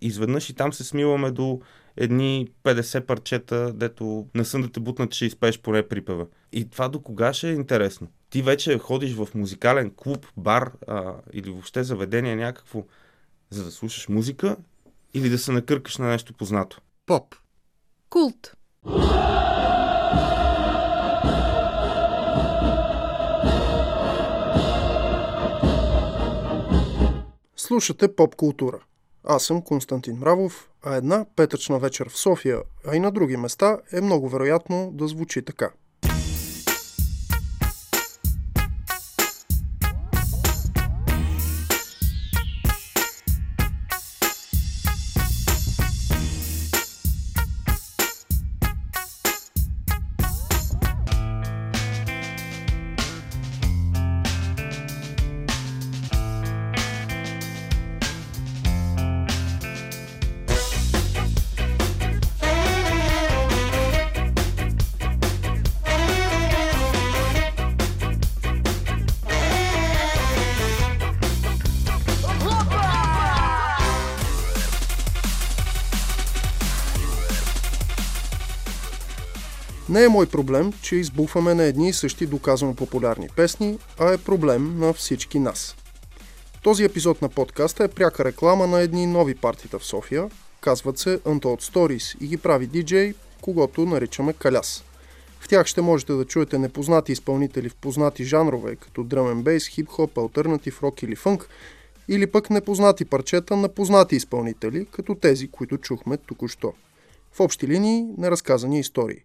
изведнъж и там се смиваме до едни 50 парчета, дето не съм да те бутнат, че изпееш поне припева. И това до кога ще е интересно? Ти вече ходиш в музикален клуб, бар или въобще заведение някакво, за да слушаш музика или да се накъркаш на нещо познато. Поп. Култ. Слушате поп култура. Аз съм Константин Мравов, а една петъчна вечер в София, а и на други места е много вероятно да звучи така. Не е мой проблем, че избухваме на едни и същи доказано популярни песни, а е проблем на всички нас. Този епизод на подкаста е пряка реклама на едни нови партита в София, казват се Untold Stories и ги прави диджей, когото наричаме Каляс. В тях ще можете да чуете непознати изпълнители в познати жанрове, като drum and bass, хип-хоп, алтернатив, рок или фънк, или пък непознати парчета на познати изпълнители, като тези, които чухме току-що. В общи линии неразказани истории.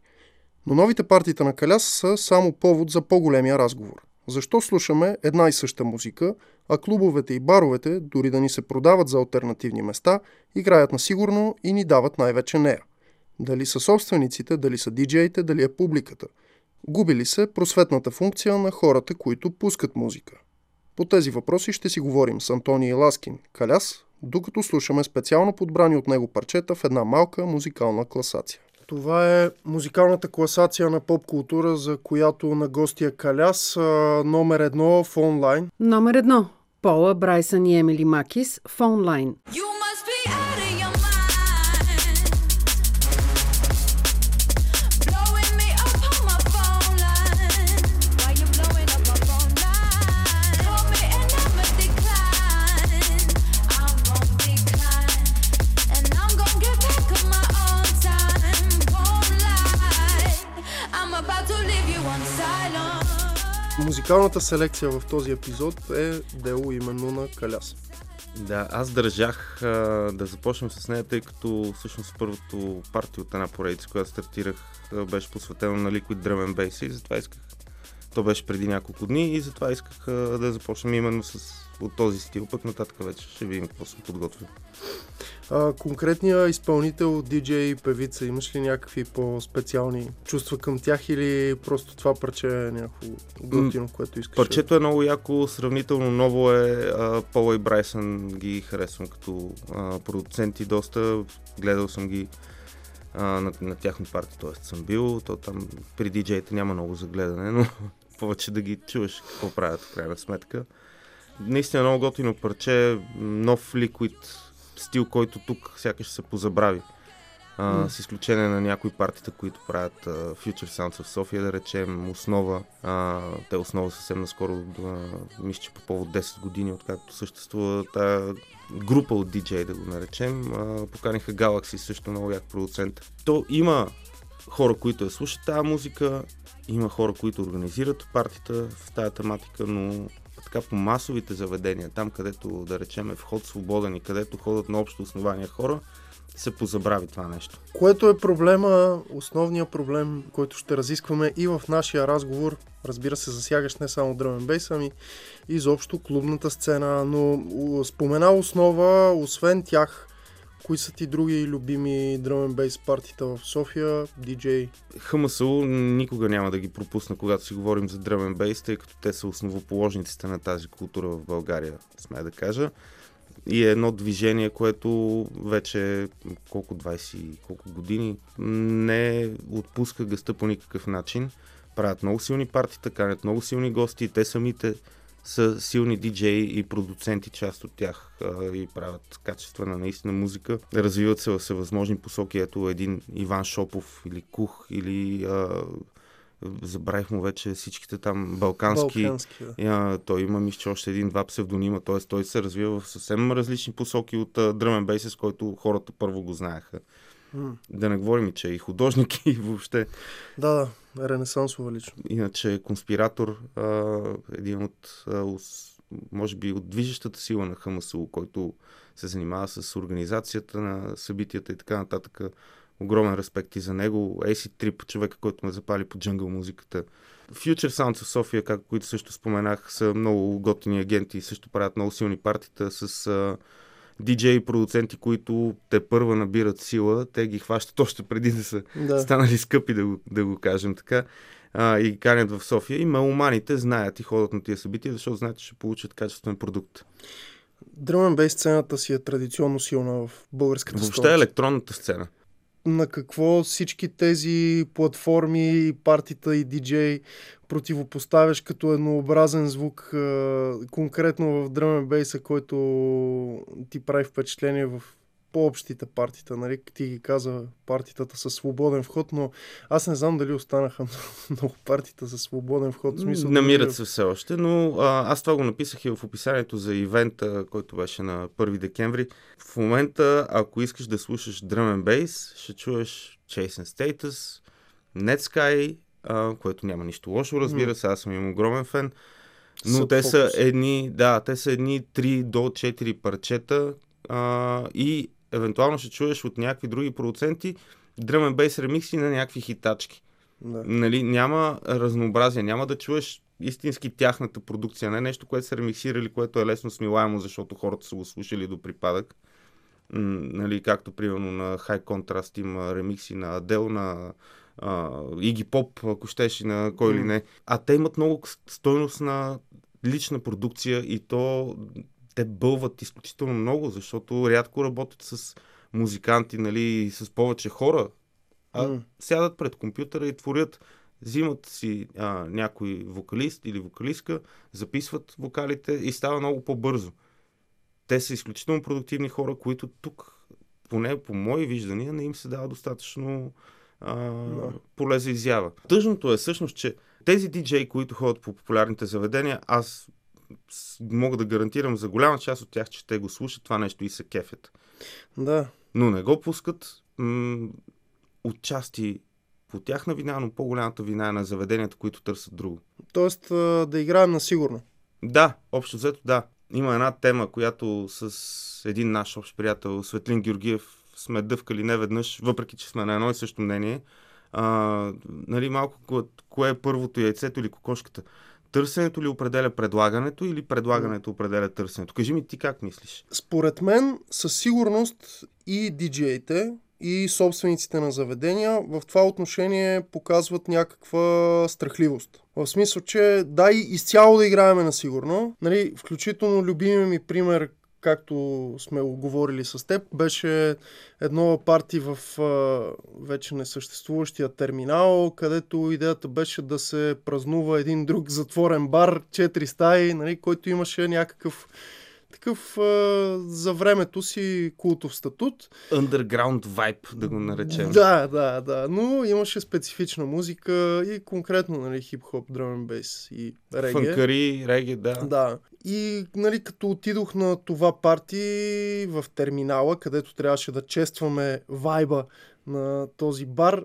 Но новите партита на Каляс са само повод за по-големия разговор. Защо слушаме една и съща музика, а клубовете и баровете, дори да ни се продават за алтернативни места, играят на сигурно и ни дават най-вече нея? Дали са собствениците, дали са диджеите, дали е публиката? Губи ли се просветната функция на хората, които пускат музика? По тези въпроси ще си говорим с Антоний Ласкин, Каляс, докато слушаме специално подбрани от него парчета в една малка музикална класация. Това е музикалната класация на поп-култура, за която на гостия Каляс. Номер 1 Фон Лайн. Номер 1 Пола Брайсън и Емили Макис. Фон Лайн. Музикалната селекция в този епизод е дело именно на Каляс. Да, аз държах да започнем с нея, тъй като всъщност първото парти от една поредица, която стартирах, беше посветено на Liquid Drum and Bass и затова исках. То беше преди няколко дни и затова исках да започнем именно от този стил, пък нататък вече ще видим какво съм подготвил. Конкретният изпълнител, диджей и певица, имаш ли някакви по-специални чувства към тях или просто това парче е някакво готино, което искаш? Парчето е много яко, сравнително ново е. Пола и Брайсън ги харесвам като продуценти доста, гледал съм ги на тяхно парти, т.е. съм бил, то там при диджеите няма много за гледане, но повече да ги чуваш какво правят в крайна сметка. Наистина много готино парче, нов ликвид стил, който тук сякаш се позабрави. С изключение на някои партита, които правят Future Sounds of Sofia, да речем, Основа. Те Основа съвсем наскоро, мисля, че по повод 10 години, откакто съществува тая група от диджей, да го наречем. Поканиха Galaxy, също много як продуцент. То има хора, които я слушат тая музика, има хора, които организират партита в тая тематика, но така по масовите заведения, там където, да речем, е вход свободен и където ходят на общо основание хора, се позабрави това нещо. Което е проблема, основният проблем, който ще разискваме и в нашия разговор. Разбира се, засягаш не само drum and bass, ами изобщо клубната сцена, но спомена Основа, освен тях, кои са ти други любими drum and bass партита в София, диджей? Хамасул никога няма да ги пропусна, когато си говорим за drum and bass, тъй като те са основоположниците на тази култура в България, смея да кажа. И е едно движение, което вече колко 20 колко години не отпуска гъста по никакъв начин. Правят много силни партита, канят много силни гости, те самите са силни диджеи и продуценти, част от тях, и правят качествена наистина музика. Развиват се във всевъзможни посоки. Ето един Иван Шопов или Кух, или забравих му вече всичките там балкански да. Той има Мишчо още един-два псевдонима, т.е. той се развива в съвсем различни посоки от Drum & Bass, с който хората първо го знаеха. Да не говорим, че и художник, и въобще. Да, ренесансова лично. Иначе Конспиратор, един от, може би, от движещата сила на Хамасул, който се занимава с организацията на събитията и така нататък. Огромен респект и за него. Acid Trip, човека, който ме запали по джангъл музиката. Future Sounds of Sofia, както които също споменах, са много готини агенти и също правят много силни партита с диджеи, продуценти, които те първа набират сила, те ги хващат още преди да са станали скъпи, да го кажем така, и канят в София. И меломаните знаят и ходят на тия събития, защото знаят, че ще получат качествен продукт. Drum & Bass сцената си е традиционно силна в българската столица. Въобще е електронната сцена. На какво всички тези платформи, партита и диджей противопоставяш като еднообразен звук, конкретно в Drum & Bass, който ти прави впечатление в по-общите партита, нали? Ти ги каза партитата със свободен вход, но аз не знам дали останаха много партита със свободен вход. В смисъл, намират се все още, но аз това го написах и в описанието за ивента, който беше на 1 декември. В момента, ако искаш да слушаш Drum & Bass, ще чуеш Chase and Status, Netsky, което няма нищо лошо, разбира се, аз съм им огромен фен, но те са едни 3 до 4 парчета и евентуално ще чуеш от някакви други продуценти Drum & Bass ремикси на някакви хитачки. Да. Нали, няма разнообразие, няма да чуеш истински тяхната продукция, не нещо, което са ремиксирали, което е лесно смилаемо, защото хората са го слушали до припадък. Нали, както примерно на High Contrast има ремикси на Adele, на Iggy Pop, ако щеш, и на кой ли не. А те имат много стойност на лична продукция и то... Те бълват изключително много, защото рядко работят с музиканти, нали, с повече хора, а сядат пред компютъра и творят. Взимат си някой вокалист или вокалистка, записват вокалите и става много по-бързо. Те са изключително продуктивни хора, които тук, поне по мои виждания, не им се дава достатъчно поле за изява. Тъжното е всъщност, че тези диджеи, които ходят по популярните заведения, аз мога да гарантирам за голяма част от тях, че те го слушат това нещо и се кефят. Да. Но не го пускат отчасти по тяхна вина, но по-голямата вина е на заведенията, които търсят друго. Тоест да играем на сигурно. Да, общо взето да. Има една тема, която с един наш общ приятел Светлин Георгиев сме дъвкали неведнъж, въпреки че сме на едно и също мнение. Нали, малко кое е първото, яйцето или кокошката? Търсенето ли определя предлагането или предлагането определя търсенето? Кажи ми ти как мислиш? Според мен със сигурност и диджеите, и собствениците на заведения в това отношение показват някаква страхливост. В смисъл, че да, и изцяло да играеме на сигурно. Нали, включително любимия ми пример, както сме говорили с теб, беше едно парти в вече несъществуващия терминал, където идеята беше да се празнува един друг затворен бар, 4 стаи, нали, който имаше някакъв такъв за времето си култов статут. Underground vibe, да го наречем. Да. Но имаше специфична музика и конкретно, нали, хип-хоп, Drum & Bass и реге. Фанкари, реге, да. И, нали, като отидох на това парти в терминала, където трябваше да честваме вайба на този бар,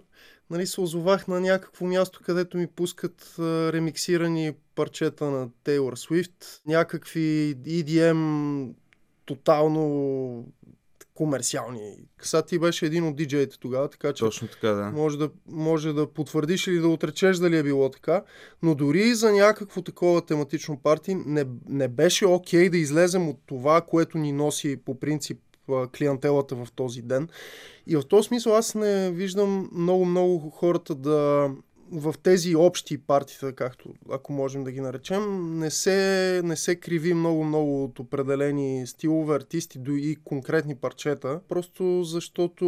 нали, се озовах на някакво място, където ми пускат ремиксирани парчета на Тейлор Свифт, някакви EDM тотално комерциални. Ти беше един от диджеите тогава, така че точно така, да. Може да потвърдиш или да отречеш дали е било така, но дори за някакво такова тематично парти не беше окей да излезем от това, което ни носи по принцип клиентелата в този ден. И в този смисъл аз не виждам много хората да в тези общи партита, както ако можем да ги наречем, не се криви много от определени стилове, артисти, до и конкретни парчета, просто защото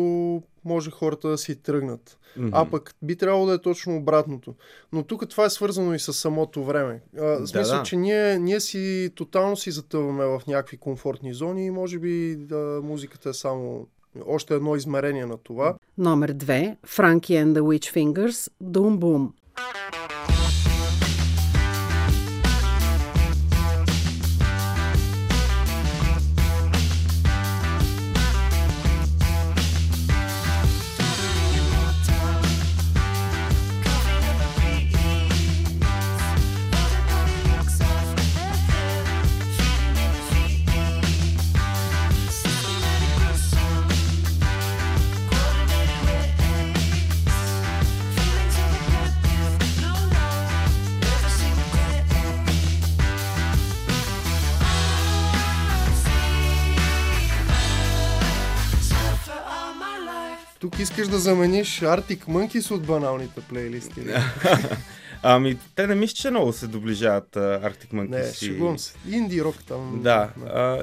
може хората да си тръгнат. Mm-hmm. А пък би трябвало да е точно обратното. Но тук това е свързано и с самото време. В смисъл, че ние си тотално си затъваме в някакви комфортни зони и може би да, музиката е само още едно измерение на това. Номер 2. Frankie and the Witch Fingers. Doom Boom. Искаш да замениш Arctic Monkeys от баналните плейлисти? Ами, те не мисля, че много се доближават Arctic Monkeys. Не, шегувам се. Инди рок там. Да,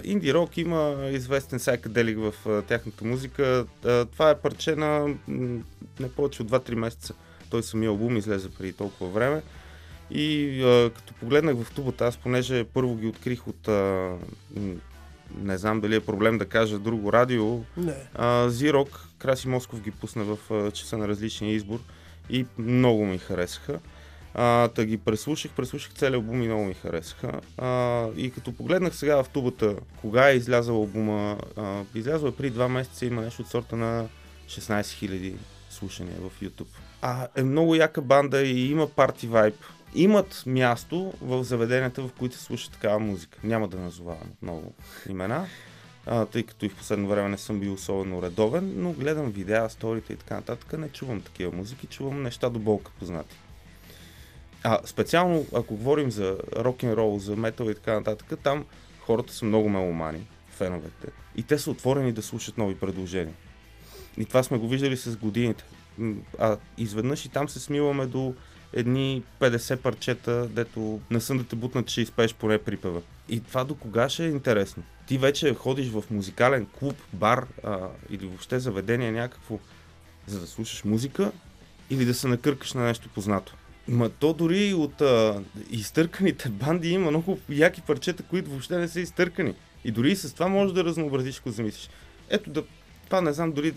инди рок има известен сайкаделик в тяхната музика. Това е парче на не повече от 2-3 месеца. Той самия албум излезе преди толкова време. И като погледнах в тубата, аз понеже първо ги открих от... не знам дали е проблем да кажа друго радио. Зирок, Краси Москов ги пусна в часа на различния избор и много ми харесаха. Та ги преслушах цели албум и много ми харесаха. И като погледнах сега в тубата, кога е излязъл албума, излязъл е при 2 месеца, има нещо от сорта на 16 000 слушания в YouTube. Е много яка банда и има парти вайб. Имат място в заведенията, в които се слуша такава музика. Няма да назовавам отново имена, тъй като и в последно време не съм бил особено редовен, но гледам видеа, сторите и така нататък. Не чувам такива музики, чувам неща до болка познати. Специално, ако говорим за рок-н-рол, за метал и така нататък, там хората са много меломани, феновете. И те са отворени да слушат нови предложения. И това сме го виждали с годините. Изведнъж и там се смиваме до едни 50 парчета, дето не съм да те бутнат, че изпееш поне припева. И това до кога ще е интересно. Ти вече ходиш в музикален клуб, бар или въобще заведение някакво, за да слушаш музика или да се накъркаш на нещо познато. То дори от изтърканите банди има много яки парчета, които въобще не са изтъркани. И дори и с това можеш да разнообразиш, ако замислиш. Ето, това не знам дори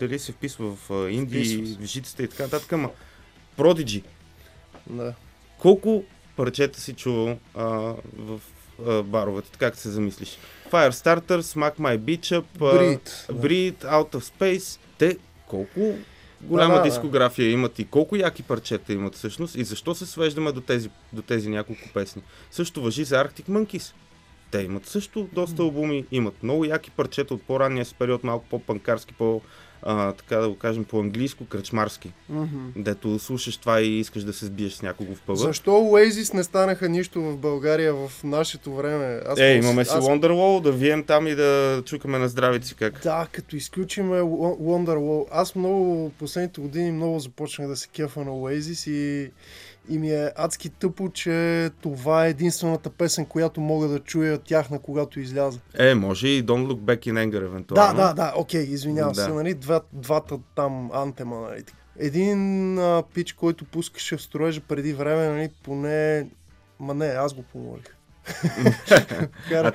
дали се вписва в инди, в жиците и така нататък, ама Prodigy. Да. Колко парчета си чувал в баровете, така се замислиш? Firestarter, Smack My Bitch Up, Breed, Out of Space. Те колко голяма дискография имат и колко яки парчета имат всъщност и защо се свеждаме до тези няколко песни? Също важи за Arctic Monkeys. Те имат също доста албуми, имат много яки парчета от по-ранния си период, малко по-панкарски, така да го кажем по-английско, кръчмарски, дето слушаш това и искаш да се сбиеш с някого в пъба. Защо Oasis не станаха нищо в България в нашето време? Имаме си Wonderwall, да вием там и да чукаме на здравици как. Да, като изключим Wonderwall. Аз последните години много започнах да се кефа на Oasis и ми е адски тъпо, че това е единствената песен, която мога да чуя тяхна, когато изляза. Може и Don't Look Back in Anger, евентуално. Да, окей, извинявам се, нали, двата там антема, нали. Един пич, който пускаше в строежа преди време, нали, поне... аз го помолих.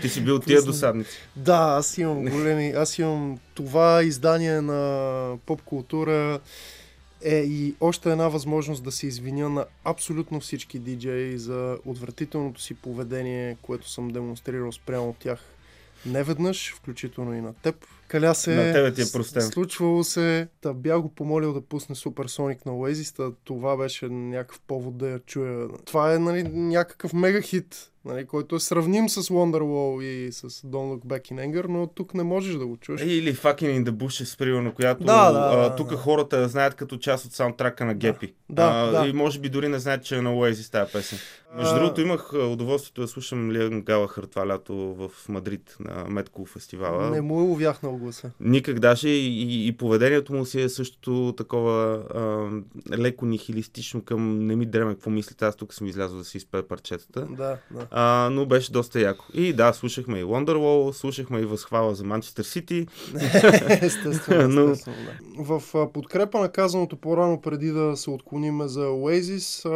Ти си бил тия досадници. Да, аз имам големи... Аз имам това издание на поп-култура... и още една възможност да се извиня на абсолютно всички диджеи за отвратителното си поведение, което съм демонстрирал спрямо от тях неведнъж, включително и на теб. Каляс, на тебе ти е простен. Случвало се, бях го помолил да пусне Суперсоник на Oasis, това беше някакъв повод да я чуя. Това е, нали, някакъв мега хит, нали, който е сравним с Wonderwall и с Don't Look Back in Anger, но тук не можеш да го чуеш. Или Fucking in the Bushes, примерно, която тук хората знаят като част от саундтрака на Гепи. И може би дори не знаят, че е на Oasis тази песен. Между другото, имах удоволствието да слушам Лиан Галахър това лято в Мадрид на Меткул фестивала. Не му ловях много. гласа. Никак, даже и поведението му си е също такова леко нихилистично към не ми дреме какво мислите, аз тук съм излязъл да си изпея парчетата. Да, да. Но беше доста яко. И да, слушахме и Wonderwall, слушахме и възхвала за Манчестър Сити. Естествено. Да. В подкрепа на казаното по-рано, преди да се отклоним за Oasis,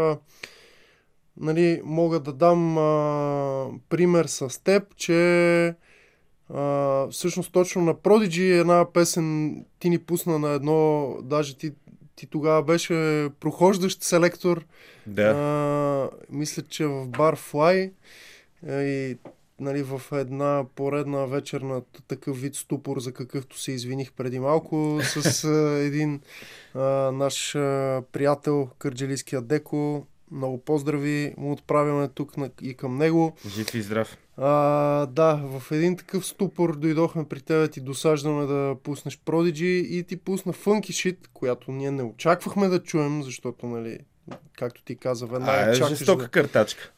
нали, мога да дам пример с теб, че всъщност точно на Prodigy една песен ти ни пусна на едно, даже ти тогава беше прохождащ селектор. Да. Мисля, че в Barfly и нали, в една поредна вечер на такъв вид ступор, за какъвто се извиних преди малко, с един наш приятел, кърджалийския Деко. Много поздрави му отправяме тук и към него. Жив и здрав. Да, в един такъв ступор дойдохме при тебе, ти досаждаме да пуснеш Prodigy и ти пусна Funky Shit, която ние не очаквахме да чуем, защото, нали, както ти каза, веднага чакаш. Жестока картачка.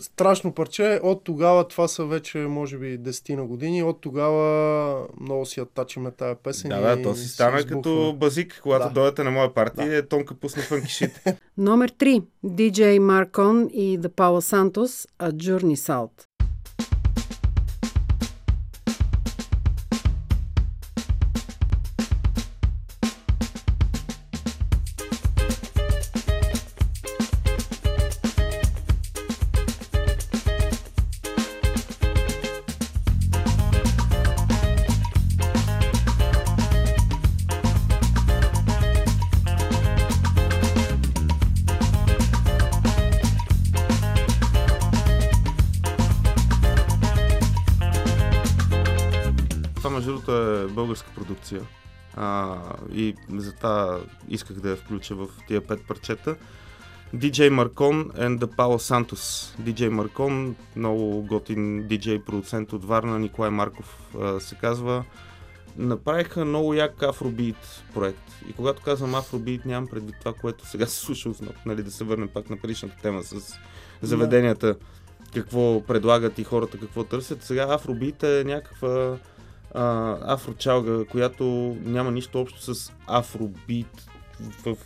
Страшно парче. От тогава, това са вече, може би, 10-на години, от тогава много си оттачиме тая песен. Да, то си стана като базик, когато дойдете на моя партия, да. Тонка пусна Funky Shit. Номер 3. DJ Маркон и The Palo Santus, A Journey South. Продукция. И затова исках да я включа в тия 5 парчета. DJ Маркон and the Palo Santus. DJ Маркон, много готин DJ продуцент от Варна, Николай Марков се казва. Направиха много як афробит проект. И когато казвам афробит, нямам предвид това, което сега се слуша основно. Нали, да се върнем пак на предишната тема с заведенията, какво предлагат и хората какво търсят. Сега афробит е някаква афрочалга, която няма нищо общо с афробит в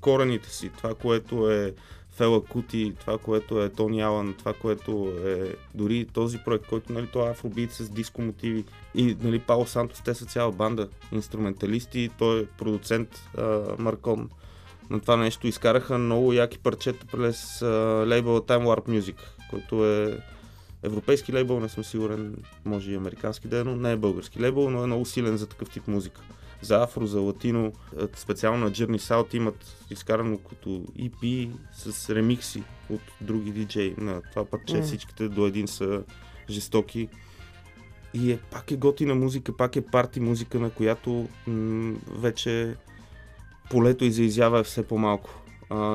корените си. Това, което е Фела Кути, това, което е Тони Алън, това, което е дори този проект, който, нали, това афробит с диско мотиви. И, нали, Пало Сантус, те са цяла банда инструменталисти, той е продуцент Маркон на това нещо. Изкараха много яки парчета през лейбъла Time Warp Music, който е европейски лейбъл, не съм сигурен, може и американски да е, но не е български лейбъл, но е много силен за такъв тип музика. За афро, за латино, специално на Journey South имат изкарано като EP с ремикси от други диджеи на това парче, всичките до един са жестоки. И пак е готина музика, пак е парти музика, на която вече полето и за изява е все по-малко.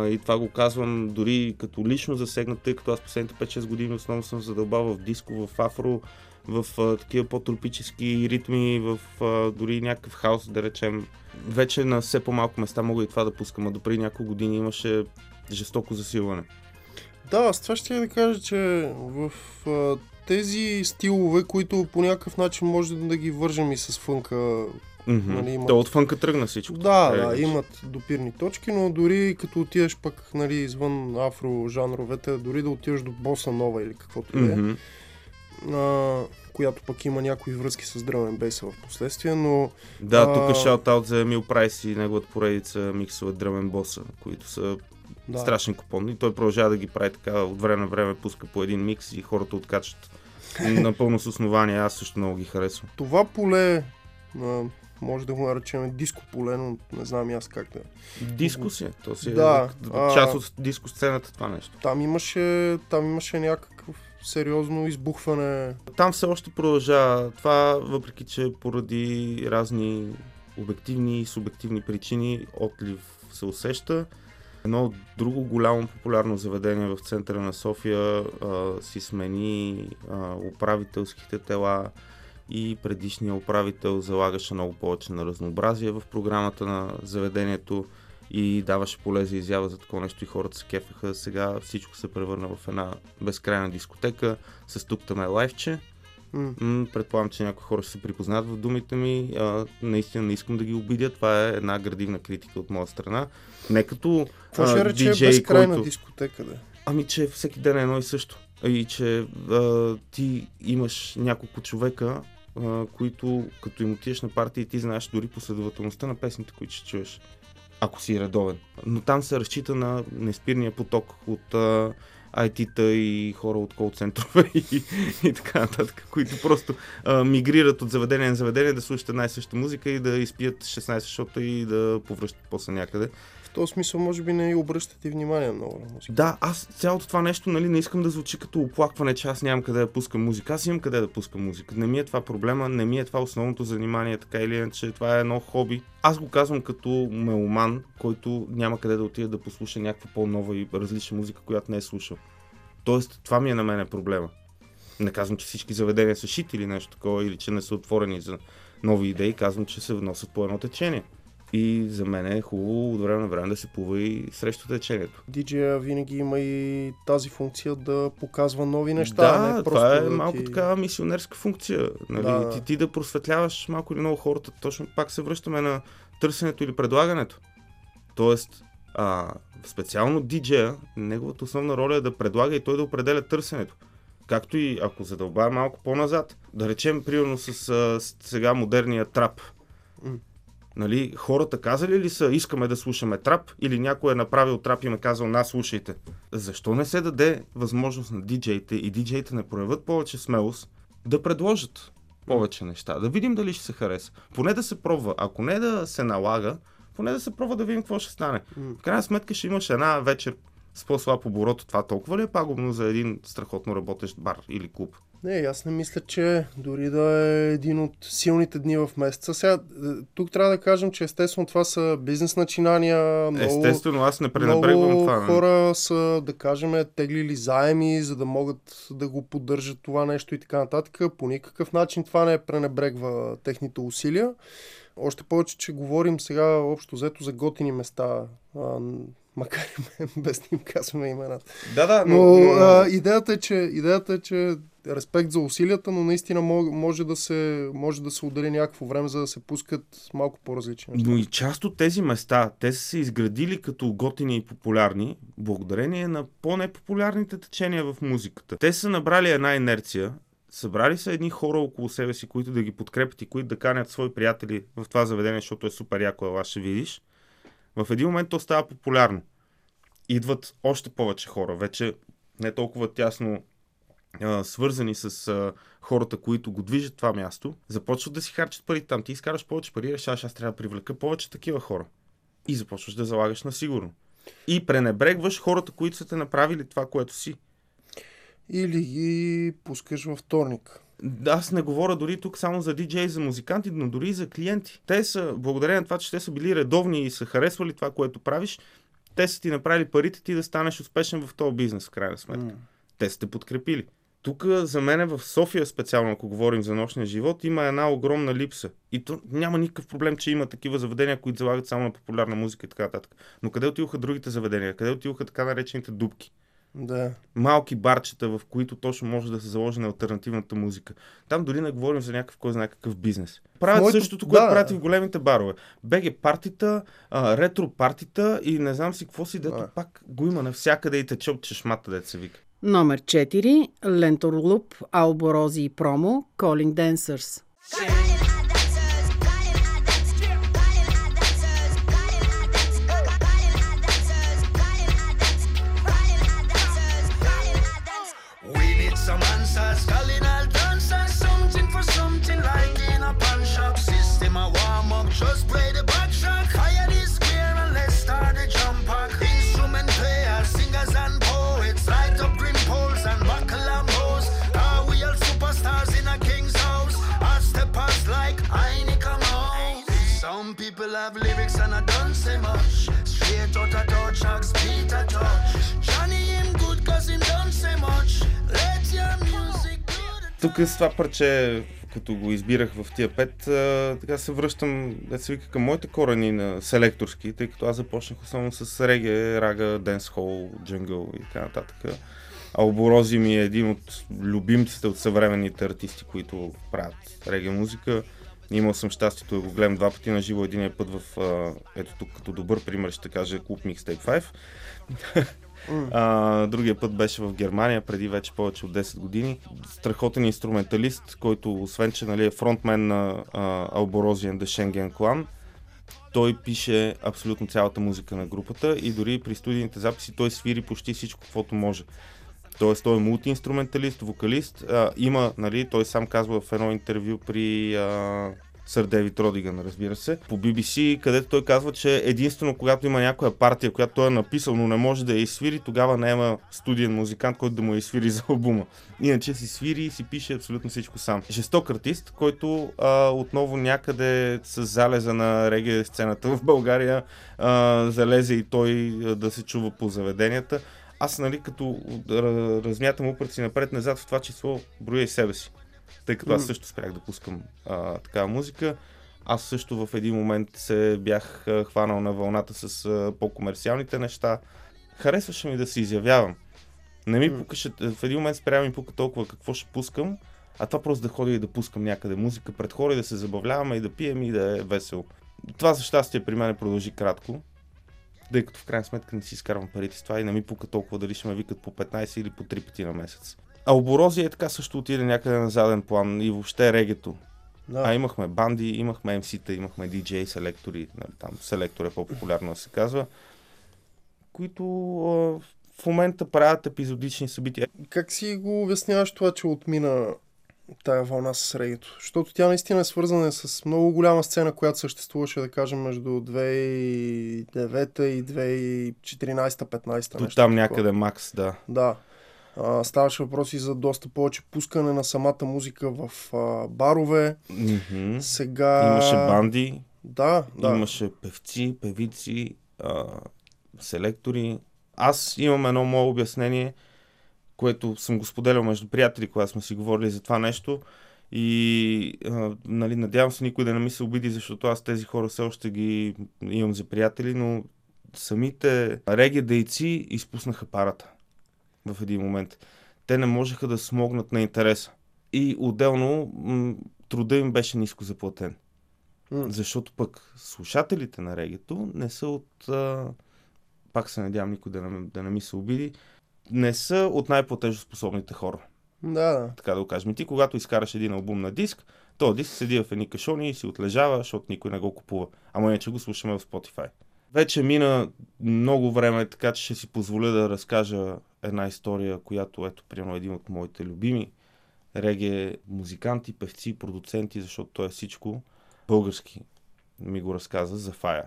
И това го казвам дори като лично засегнат, тъй като аз последните 5-6 години основно съм задълбал в диско, в афро, в такива по-тропически ритми, в дори някакъв хаос, да речем. Вече на все по-малко места мога и това да пускам, а допреди няколко години имаше жестоко засилване. Да, с това ще я да кажа, че в тези стилове, които по някакъв начин може да ги вържем и с фънка, нали, имат... от фънка тръгна всичко. Да, имат допирни точки, но дори като отидеш пък, нали, извън афро жанровете, дори да отидеш до боса нова или каквото е, която пък има някои връзки с дръмен бейса в последствие, но... Да, тук е шаут-аут за Емил Прайс и неговата поредица миксове дръмен боса, които са страшен купон и той продължава да ги прави така, от време на време пуска по един микс и хората откачат напълно с основание, аз също много ги харесвам. Това поле може да го наречем диско поле, но не знам и аз как да... Диско си, то си е част от диско сцената това нещо. Там имаше някакъв сериозно избухване. Там все още продължава това, въпреки че поради разни обективни и субективни причини отлив се усеща. Едно друго голямо популярно заведение в центъра на София си смени управителските тела и предишният управител залагаше много повече на разнообразие в програмата на заведението и даваше поле за изява за такова нещо и хората се кефаха. Сега всичко се превърна в една безкрайна дискотека с тук-таме лайфче Предполагам, че някои хора ще се припознат в думите ми. Наистина не искам да ги обидя. Това е една градивна критика от моя страна. Не като диджей, безкрайна дискотека, да. Ами, че всеки ден е едно и също. И че ти имаш няколко човека, които като им отидеш на партия, ти знаеш дори последователността на песните, които ще чуеш, ако си редовен. Но там се разчита на неспирния поток от IT-та и хора от колцентрове и така нататък, които просто мигрират от заведение на заведение да слушат една и съща музика и да изпият 16 шота и да повръщат после някъде. В този смисъл може би не обръщате внимание много на музика. Да, аз цялото това нещо, нали, не искам да звучи като оплакване, че аз нямам къде да пускам музика. Аз имам къде да пускам музика. Не ми е това проблема, не ми е това основното занимание, така или иначе, това е едно хобби. Аз го казвам като меломан, който няма къде да отида да послуша някаква по-нова и различна музика, която не е слушал. Тоест, това ми е на мене проблема. Не казвам, че всички заведения са шит или нещо такова, или че не са отворени за нови идеи, казвам, че се вносят по едно течение. И за мен е хубаво от време на време да се плува и срещу течението. Диджея винаги има и тази функция да показва нови неща. Да, не просто това е да малко такава мисионерска функция. Нали? Да. Ти да просветляваш малко или много хората. Точно пак се връщаме на търсенето или предлагането. Тоест, специално диджея, неговата основна роля е да предлага и той да определя търсенето. Както и ако задълбая малко по-назад. Да речем, примерно с сега модерния трап. Нали, хората казали ли са, искаме да слушаме трап, или някой е направил трап и ме казал, на, слушайте. Защо не се даде възможност на диджеите и диджеите не проявят повече смелост да предложат повече неща, да видим дали ще се хареса. Поне да се пробва, ако не да се налага, поне да се пробва да видим какво ще стане. В крайна сметка ще имаш една вечер с по-слаб оборот, това толкова ли е пагубно за един страхотно работещ бар или клуб? Не, аз не мисля, че дори да е един от силните дни в месеца. Сега, тук трябва да кажем, че естествено това са бизнес начинания. Много, естествено, аз не пренебрегвам това. Много хора са, да кажем, теглили заеми, за да могат да го поддържат това нещо и така нататък. По никакъв начин това не пренебрегва техните усилия. Още повече, че говорим сега общо взето за готини места. Макар и без да им казваме имената. Да, но идеята е, че респект за усилията, но наистина може да се отдели някакво време, за да се пускат малко по-различни неща. Но и част от тези места, те са се изградили като готини и популярни, благодарение на по-непопулярните течения в музиката. Те са набрали една инерция, събрали са едни хора около себе си, които да ги подкрепят и които да канят свои приятели в това заведение, защото е супер яко, ела ще видиш. В един момент то става популярно. Идват още повече хора, вече не толкова тясно свързани с хората, които го движат това място, започват да си харчат пари там. Ти изкараш повече пари, решаваш, аз трябва да привлека повече такива хора. И започваш да залагаш на сигурно. И пренебрегваш хората, които са те направили това, което си. Или ги пускаш във вторник. Аз не говоря дори тук само за диджей, за музиканти, но дори и за клиенти. Те са, благодарение на това, че те са били редовни и са харесвали това, което правиш, те са ти направили парите ти да станеш успешен в този бизнес, в крайна сметка. Те са те подкрепили. Тук за мен в София, специално ако говорим за нощния живот, има една огромна липса. И то няма никакъв проблем, че има такива заведения, които залагат само на популярна музика и така нататък. Но къде отидоха другите заведения? Къде отидоха така наречените дупки? Да. Малки барчета, в които точно може да се заложи на алтернативната музика. Там дори не говорим за някакъв, кой знае какъв бизнес. Правят същото, което правят и в големите барове. БГ партита, ретро партита и не знам си какво си, дето пак го има навсякъде и тече от чешмата, дето се вика. Номер 4. L'Entourloop, Alborosie и Promoe, Calling Dancers. Тук с това парче, като го избирах в тия 5, така се връщам, да се вика, към моите корени на селекторски, тъй като аз започнах основно с реге, рага, денсхол, джангъл и така нататък. Alborosie ми е един от любимците от съвременните артисти, които правят реге музика. Имал съм щастието да го гледам два пъти на живо, единия път в, ето тук като добър пример ще кажа, клуб Mixtape 5. Другия път беше в Германия, преди вече повече от 10 години. Страхотен инструменталист, който освен, че нали, е фронтмен на Alborosie and The Schengen Klan, той пише абсолютно цялата музика на групата и дори при студийните записи той свири почти всичко, каквото може. Тоест той е мултиинструменталист, вокалист. Има, нали, той сам казва в едно интервю при Сър Дейвид Родиган, разбира се, по BBC, където той казва, че единствено когато има някоя партия, която той е написал, но не може да я изсвири, тогава няма студиен музикант, който да му я изсвири за албума. Иначе си свири и си пише абсолютно всичко сам. Жесток артист, който отново някъде с залеза на реге сцената в България залезе и той да се чува по заведенията. Аз, нали, като размятам упреци напред-назад, в това число броя и себе си. Тъй като аз също спрях да пускам такава музика. Аз също в един момент се бях хванал на вълната с по-комерциалните неща. Харесваше ми да се изявявам. Не ми пукаше, в един момент спря ми пука толкова какво ще пускам, а това просто да ходя и да пускам някъде музика пред хора и да се забавляваме и да пием и да е весело. Това за щастие при мен продължи кратко. Тъй като в крайна сметка не си изкарвам парите с това и не ми пука толкова дали ще ме викат по 15 или по 3 пъти на месец. Alborosie е така също отиде някъде на заден план и въобще регето. Да. А имахме банди, имахме MC-та, имахме DJ селектори, там селектор е по-популярно да се казва, които в момента правят епизодични събития. Как си го обясняваш това, че отмина тая вълна с регето? Защото тя наистина е свързана с много голяма сцена, която съществуваше, да кажем, между 2009 и 2014-15. До там някъде макс, да. Да. Ставаше въпроси за доста повече пускане на самата музика в барове. Mm-hmm. Сега... Имаше банди, да. Имаше певци, певици, селектори. Аз имам едно мое обяснение, което съм го споделял между приятели, когато сме си говорили за това нещо. И нали, надявам се никой да не ми се обиди, защото аз тези хора все още ги имам за приятели, но самите реге дейци изпуснаха парата в един момент. Те не можеха да смогнат на интереса. И отделно труда им беше ниско заплатен. Защото пък слушателите на регето не са от... пак се надявам никой да не ми се обиди. Не са от най-платежоспособните хора. Да. Така да го кажем. Ти когато изкараш един албум на диск, този диск седи в едни кашони и си отлежава, защото никой не го купува. Ама иначе го слушаме в Spotify. Вече мина много време, така че ще си позволя да разкажа една история, която ето, примерно, един от моите любими реге музиканти, певци, продуценти, защото той е всичко български. Ми го разказа ЗАФа,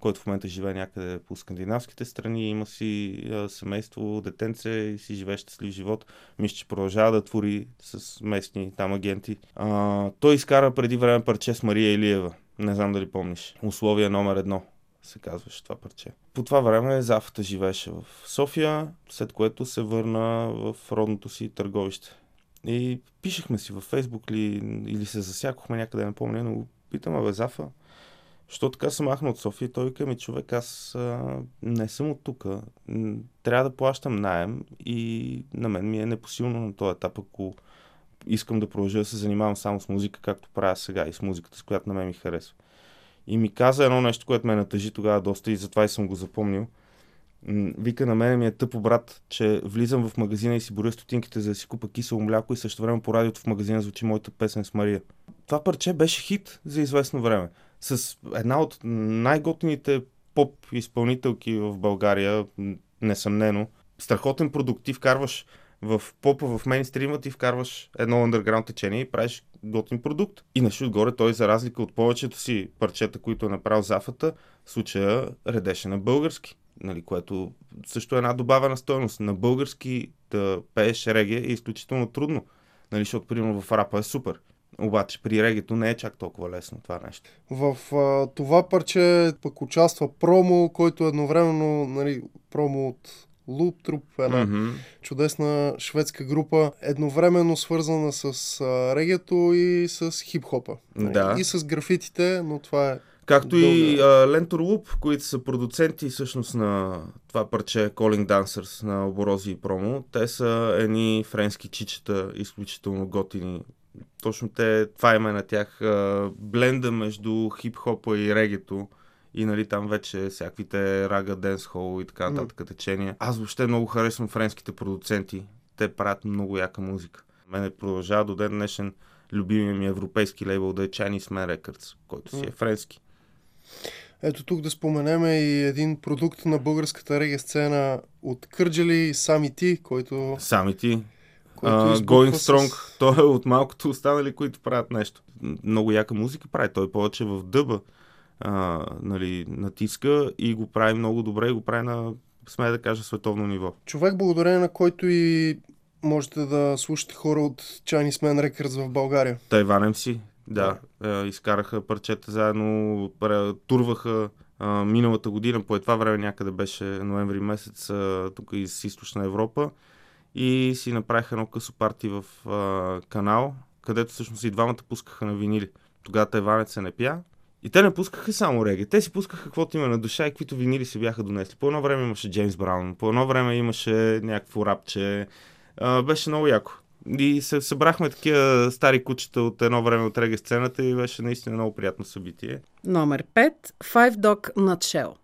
който в момента живее някъде по скандинавските страни, има си семейство, детенце и си живее щастлив живот. Мисля, че продължава да твори с местни там агенти. Той изкара преди време парче с Мария Илиева. Не знам дали помниш. Условие номер 1. Се казваше това парче. По това време ЗАФата живееше в София, след което се върна в родното си Търговище. И пишехме си във Фейсбук или се засякохме някъде, не помня, но питам, ЗАФа, що така се махна от София? Той вика ми, човек, аз не съм от тука, трябва да плащам наем и на мен ми е непосилно на този етап, ако искам да продължа да се занимавам само с музика, както правя сега и с музиката, с която на мен ми харесва. И ми каза едно нещо, което ме натъжи тогава доста и затова и съм го запомнил. Вика, на мене ми е тъпо, брат, че влизам в магазина и си боря стотинките, за да си купа кисело мляко и също време по радиото в магазина звучи моята песен с Мария. Това парче беше хит за известно време. С една от най-готините поп изпълнителки в България, несъмнено. Страхотен продукт, ти вкарваш в попа, в мейнстрима, ти вкарваш едно андерграунд течение и правиш готин продукт. И нещо отгоре той, за разлика от повечето си парчета, които е направил ЗАФата, в случая редеше на български, нали, което също е една добавена стойност. На български да пееш реге е изключително трудно, нали, защото примерно в рапа е супер. Обаче при регето не е чак толкова лесно това нещо. В това парче пък участва Promoe, който едновременно, нали, Promoe от L'Entourloop, една чудесна шведска група, едновременно свързана с регето и с хип-хопа. Да. И с графитите, но това е Както и L'Entourloop, които са продуценти всъщност на това парче Calling Dancers на Alborosie и Promoe. Те са едни френски чичета, изключително готини. Точно те, това има на тях бленда между хип-хопа и регето. И нали там вече всякаквите рага, денсхол и така нататък течения. Аз въобще много харесвам френските продуценти. Те правят много яка музика. Мене продължава до ден днешен любимия ми европейски лейбъл да е Chinese Man Records, който си е френски. Ето тук да споменем и един продукт на българската реге сцена от Кърджали, Сам и Ти, който... Сам и Ти. Going Strong. С... Той е от малкото останали, които правят нещо. Много яка музика прави. Той повече в дъба нали, натиска и го прави много добре и го прави на, смея да кажа, световно ниво. Човек, благодарение на който и можете да слушате хора от Chinese Man Records в България. Тайван MC, да. Изкараха парчета заедно, турваха миналата година, по това време някъде беше ноември месец, тук из Източна Европа. И си направиха едно късо парти в канал, където всъщност и двамата пускаха на винили. Тогава Тайванец се не пия. И те не пускаха само реги. Те си пускаха каквото има на душа и каквито винили си бяха донесли. По едно време имаше Джеймс Браун, по едно време имаше някакво рапче. Беше много яко. И се събрахме такива стари кучета от едно време от реги сцената и беше наистина много приятно събитие. Номер 5. Phife Dawg Nutshell.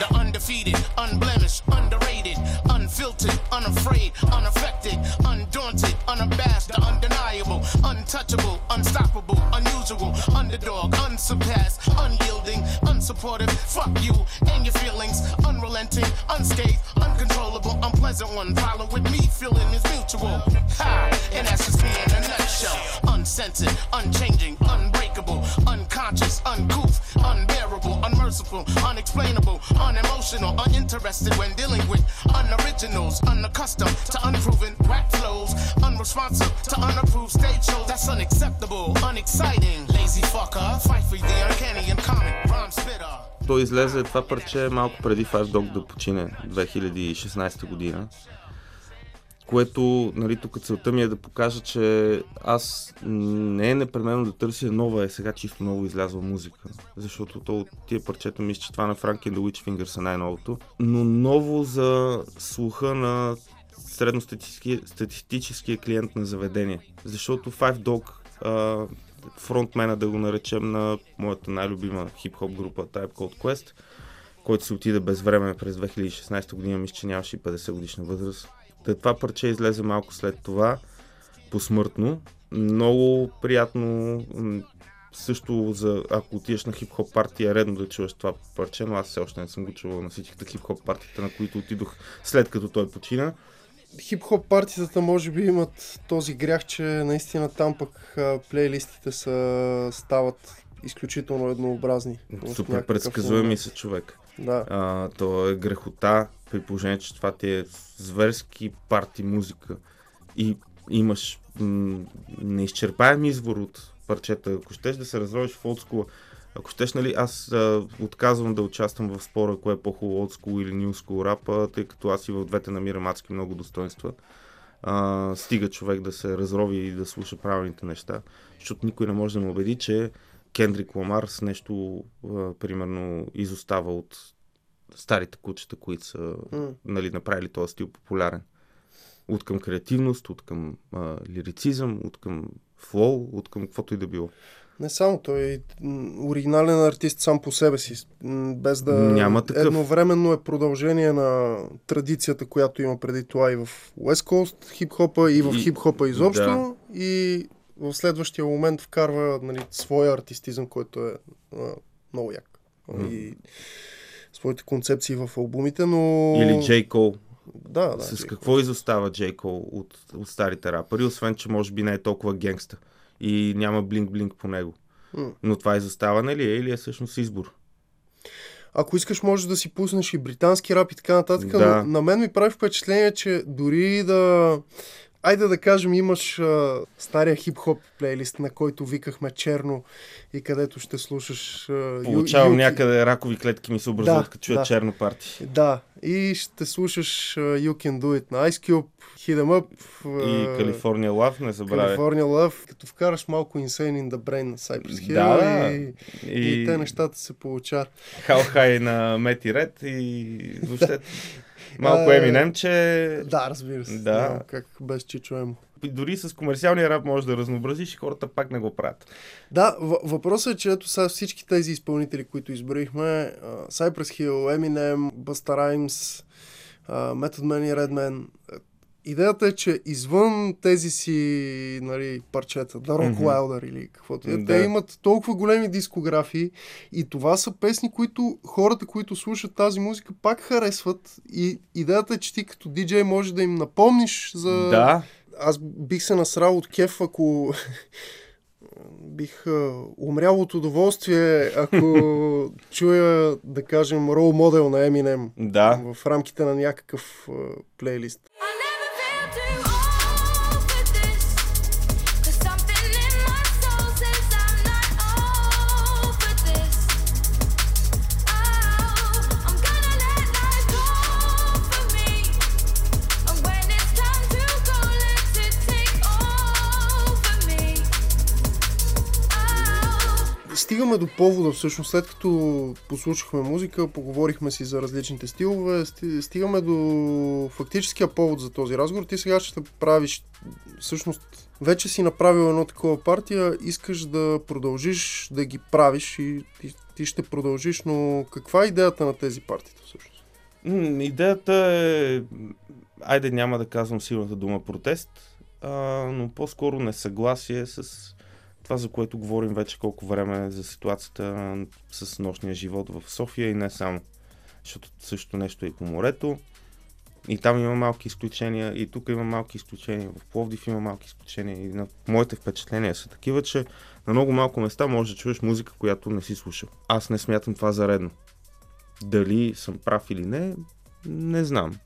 The undefeated, unblemished, underrated, unfiltered, unafraid, unaffected, undaunted, unabashed, the undeniable, untouchable, unstoppable, unusual, underdog, unsurpassed, unyielding, unsupportive, fuck you and your feelings, unrelenting, unscathed, uncontrollable, unpleasant one, follow with me, feeling is mutual, ha, and that's just me in a nutshell, uncensored, unchanging, unbreakable, unconscious, uncouth, unbearable, unmerciful, unexplainable, unemotional, uninterested when dealing with unoriginals, unaccustomed to unproven rap flows, unresponsive to unapproved stage shows. That's unacceptable, unexciting, lazy fucker, fight for the uncanny and comic rhyme spitter. Той излезе това парче малко преди Phife Dawg да почине 2016 година, което, нали, тук целта ми е да покажа, че аз не е непременно да търся нова, сега чисто ново излязла музика. Защото то от тия парчета мисля, че това на Frank and the Witch Fingers е най-новото. Но ново за слуха на средностатистическия клиент на заведение. Защото Phife Dawg, фронтмена да го наречем на моята най-любима хип-хоп група Tribe Called Quest, който се отида без време през 2016 година, мисля, че нямаше и 50 годишна възраст. Това парче излезе малко след това, посмъртно. Много приятно, също за, ако отидеш на хип-хоп партия, редно да чуеш това парче, но аз все още не съм го чувал на всичките хип-хоп партията, на които отидох след като той почина. Хип-хоп партията може би имат този грях, че наистина там пък плейлистите стават изключително еднообразни. Супер предсказуеми са, човек. Да. То е грехота, при положение, че това ти е зверски парти музика и имаш неизчерпаем извор от парчета. Ако щеш да се разровиш в олдскула, ако щеш, нали, аз отказвам да участвам в спора, кое е по-хубаво олдскул или нюскул рапа, тъй като аз и в двете намирам адски много достоинства. Стига човек да се разрови и да слуша правилните неща, защото никой не може да ме убеди, че Кендрик Ламар с нещо, примерно, изостава от старите кучета, които са нали, направили този стил популярен. От към креативност, от към лирицизъм, от към флоу, от към каквото и да било. Не само, той е оригинален артист сам по себе си, без да... Няма такъв. Едновременно е продължение на традицията, която има преди това и в West Coast хип-хопа, и в хип-хопа изобщо, да. И... в следващия момент вкарва, нали, своя артистизъм, който е много як. И своите концепции в албумите, но... Или J. Cole. Да, да. С какво изостава J. Cole от старите рапъри, освен, че може би не е толкова генгста и няма блинк-блинк по него. Но това изоставане ли е или е всъщност избор? Ако искаш, можеш да си пуснеш и британски рап и така нататък, да. Но на мен ми прави впечатление, че дори да... Айде да кажем, имаш стария хип-хоп плейлист, на който викахме черно и където ще слушаш... Получавам някъде ракови клетки ми се образуват, като чуя черно парти. Да, и ще слушаш You Can Do It на Ice Cube, Hit Em Up... и California Love, не забравя. California Love, като вкараш малко Insane in the Brain на Cypress Hill, да, и те нещата се получават. How High на Matty Red и въобще... Малко Eminem, че... Да, разбира се. Да. Как без чичуемо. Дори с комерциалния рап можеш да разнообразиш и хората пак не го правят. Да, въпросът е, че ето сега всички тези изпълнители, които изборихме, Cypress Hill, Eminem, Busta Rhymes, Method Man и Redman, идеята е, че извън тези си, нали, парчета, The Rock Wilder или каквото е, те имат толкова големи дискографии и това са песни, които хората, които слушат тази музика, пак харесват и идеята е, че ти като диджей можеш да им напомниш за... Да. Аз бих се насрал от кеф, ако... бих умрял от удоволствие, ако чуя, да кажем, рол модел на Eminem в рамките на някакъв плейлист. Стигаме до повода, всъщност, след като послушахме музика, поговорихме си за различните стилове, стигаме до фактическия повод за този разговор. Ти сега ще правиш, всъщност, вече си направил едно такова партия, искаш да продължиш да ги правиш и ти ще продължиш, но каква е идеята на тези партии, всъщност? Идеята е, айде няма да казвам силната дума протест, но по-скоро несъгласие с това, за което говорим вече колко време, за ситуацията с нощния живот в София и не само. Защото също нещо е и по морето. И там има малки изключения, и тук има малки изключения, в Пловдив има малки изключения. И на моите впечатления са такива, че на много малко места можеш да чуеш музика, която не си слушал. Аз не смятам това за редно. Дали съм прав или не, не знам.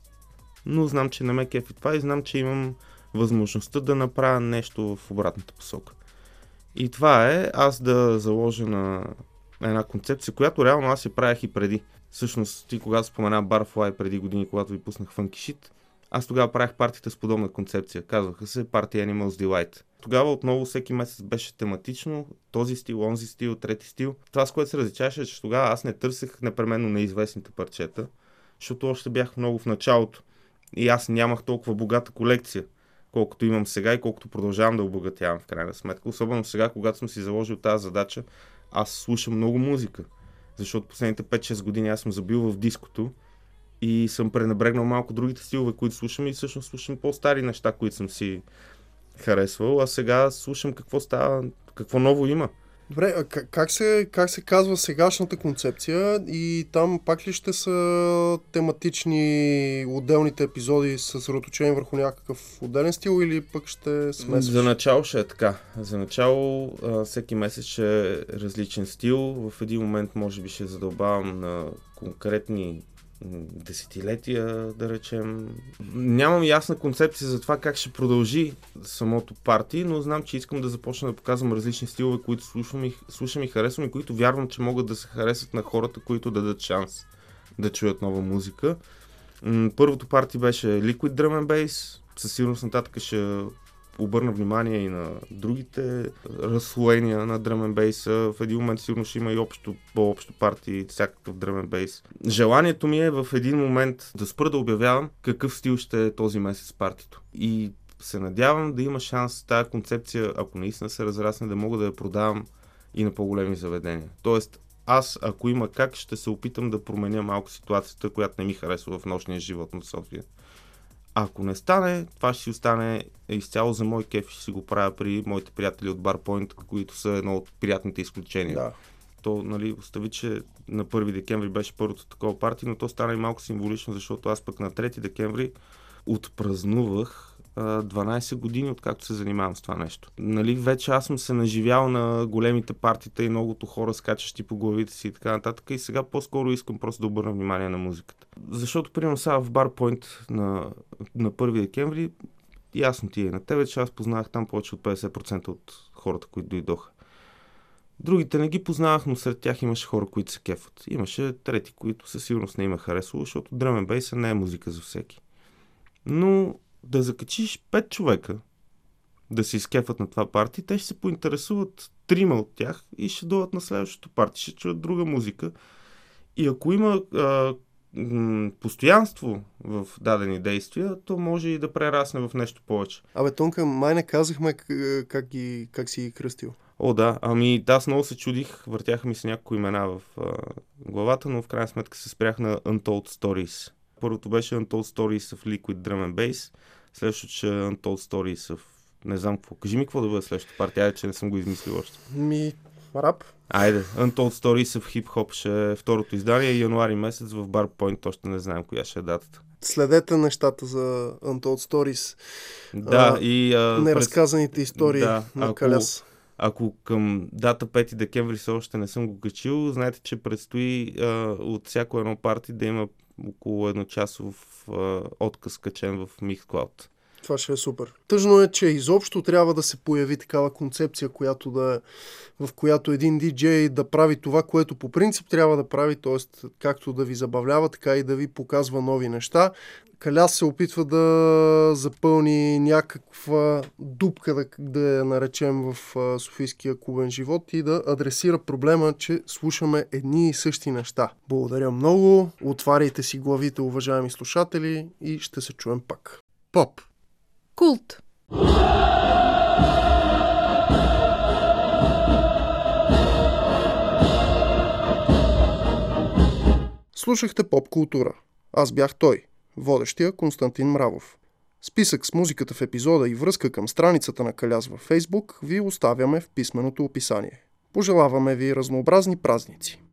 Но знам, че не ме кефи това и знам, че имам възможността да направя нещо в обратната посока. И това е аз да заложа на една концепция, която реално аз я правях и преди. Всъщност, ти когато спомена Barfly преди години, когато ви пуснах Funky Shit, аз тогава правях партията с подобна концепция. Казваха се Party Animals Delight. Тогава отново всеки месец беше тематично, този стил, онзи стил, трети стил. Това, с което се различаваше, че тогава аз не търсех непременно неизвестните парчета, защото още бях много в началото и аз нямах толкова богата колекция, колкото имам сега и колкото продължавам да обогатявам в крайна сметка. Особено сега, когато съм си заложил тази задача, аз слушам много музика. Защото последните 5-6 години аз съм забил в диското и съм пренебрегнал малко другите стилове, които слушам и всъщност слушам по-стари неща, които съм си харесвал, а сега слушам какво става, какво ново има. Добре, а как се казва сегашната концепция и там пак ли ще са тематични отделните епизоди съсредоточени върху някакъв отделен стил или пък ще смесваш? За начало ще е така. За начало всеки месец ще е различен стил. В един момент може би ще задълбавам на конкретни десетилетия, да речем. Нямам ясна концепция за това как ще продължи самото парти, но знам, че искам да започна да показвам различни стилове, които слушам и харесвам и които вярвам, че могат да се харесат на хората, които дадат шанс да чуят нова музика. Първото парти беше Liquid Drum and Bass. Със сигурност нататък ще обърна внимание и на другите разслоения на Drum and Bass. В един момент сигурно ще има и по-общо парти, всякакъв Drum and Bass. Желанието ми е в един момент да спра да обявявам какъв стил ще е този месец партито. И се надявам да има шанс тази концепция, ако наистина се разрасне, да мога да я продавам и на по-големи заведения. Тоест, аз, ако има как, ще се опитам да променя малко ситуацията, която не ми харесва в нощния живот на София. Ако не стане, това ще си остане изцяло за мой кеф, ще си го правя при моите приятели от Bar Point, които са едно от приятните изключения. Да. То, нали, остави, че на 1 декември беше първото такова парти, но то стана и малко символично, защото аз пък на 3 декември отпразнувах 12 години, откакто се занимавам с това нещо. Нали, вече аз съм се наживял на големите партита и многото хора скачащи по главите си и така нататък. И сега по-скоро искам просто да обърна внимание на музиката. Защото, примерно, сега в Bar Point на 1 декември ясно ти е на тебе, че аз познавах там повече от 50% от хората, които дойдоха. Другите не ги познавах, но сред тях имаше хора, които се кефат. Имаше трети, които със сигурност не им е харесало, защото drum and bass не е музика за всеки. Но да закачиш 5 човека да се изкефат на това парти, те ще се поинтересуват 3 от тях и ще дойдат на следващото парти, ще чуят друга музика. И ако има постоянство в дадени действия, то може и да прерасне в нещо повече. Абе, Тонка, май не казахме как си ги кръстил. О, да. Ами, аз много се чудих. Въртяха ми се някои имена в главата, но в крайна сметка се спрях на Untold Stories. Първото беше Untold Stories в Liquid Drum and Bass. Следващото ще е Untold Stories в... Не знам какво. Кажи ми какво да бъде следващото партия, че не съм го измислил още. Рап. Айде, Untold Stories в хип-хоп ще е второто издание, януари месец в Bar Point, още не знаем коя ще е датата. Следете нещата за Untold Stories. Да, и... неразказаните истории на Каляс. Ако към дата 5 декември все още не съм го качил, знаете, че предстои от всяко едно парти да има около едночасов отказ качен в Mixcloud. Това ще е супер. Тъжно е, че изобщо трябва да се появи такава концепция, която да, в която един диджей да прави това, което по принцип трябва да прави, т.е. както да ви забавлява, така и да ви показва нови неща. Каляс се опитва да запълни някаква дупка, да я наречем, в софийския клубен живот и да адресира проблема, че слушаме едни и същи неща. Благодаря много, отваряйте си главите, уважаеми слушатели, и ще се чуем пак. Поп! Култ. Слушахте Поп култура. Аз бях той, водещия Константин Мравов. Списък с музиката в епизода и връзка към страницата на Каляс във Facebook ви оставяме в писменото описание. Пожелаваме ви разнообразни празници!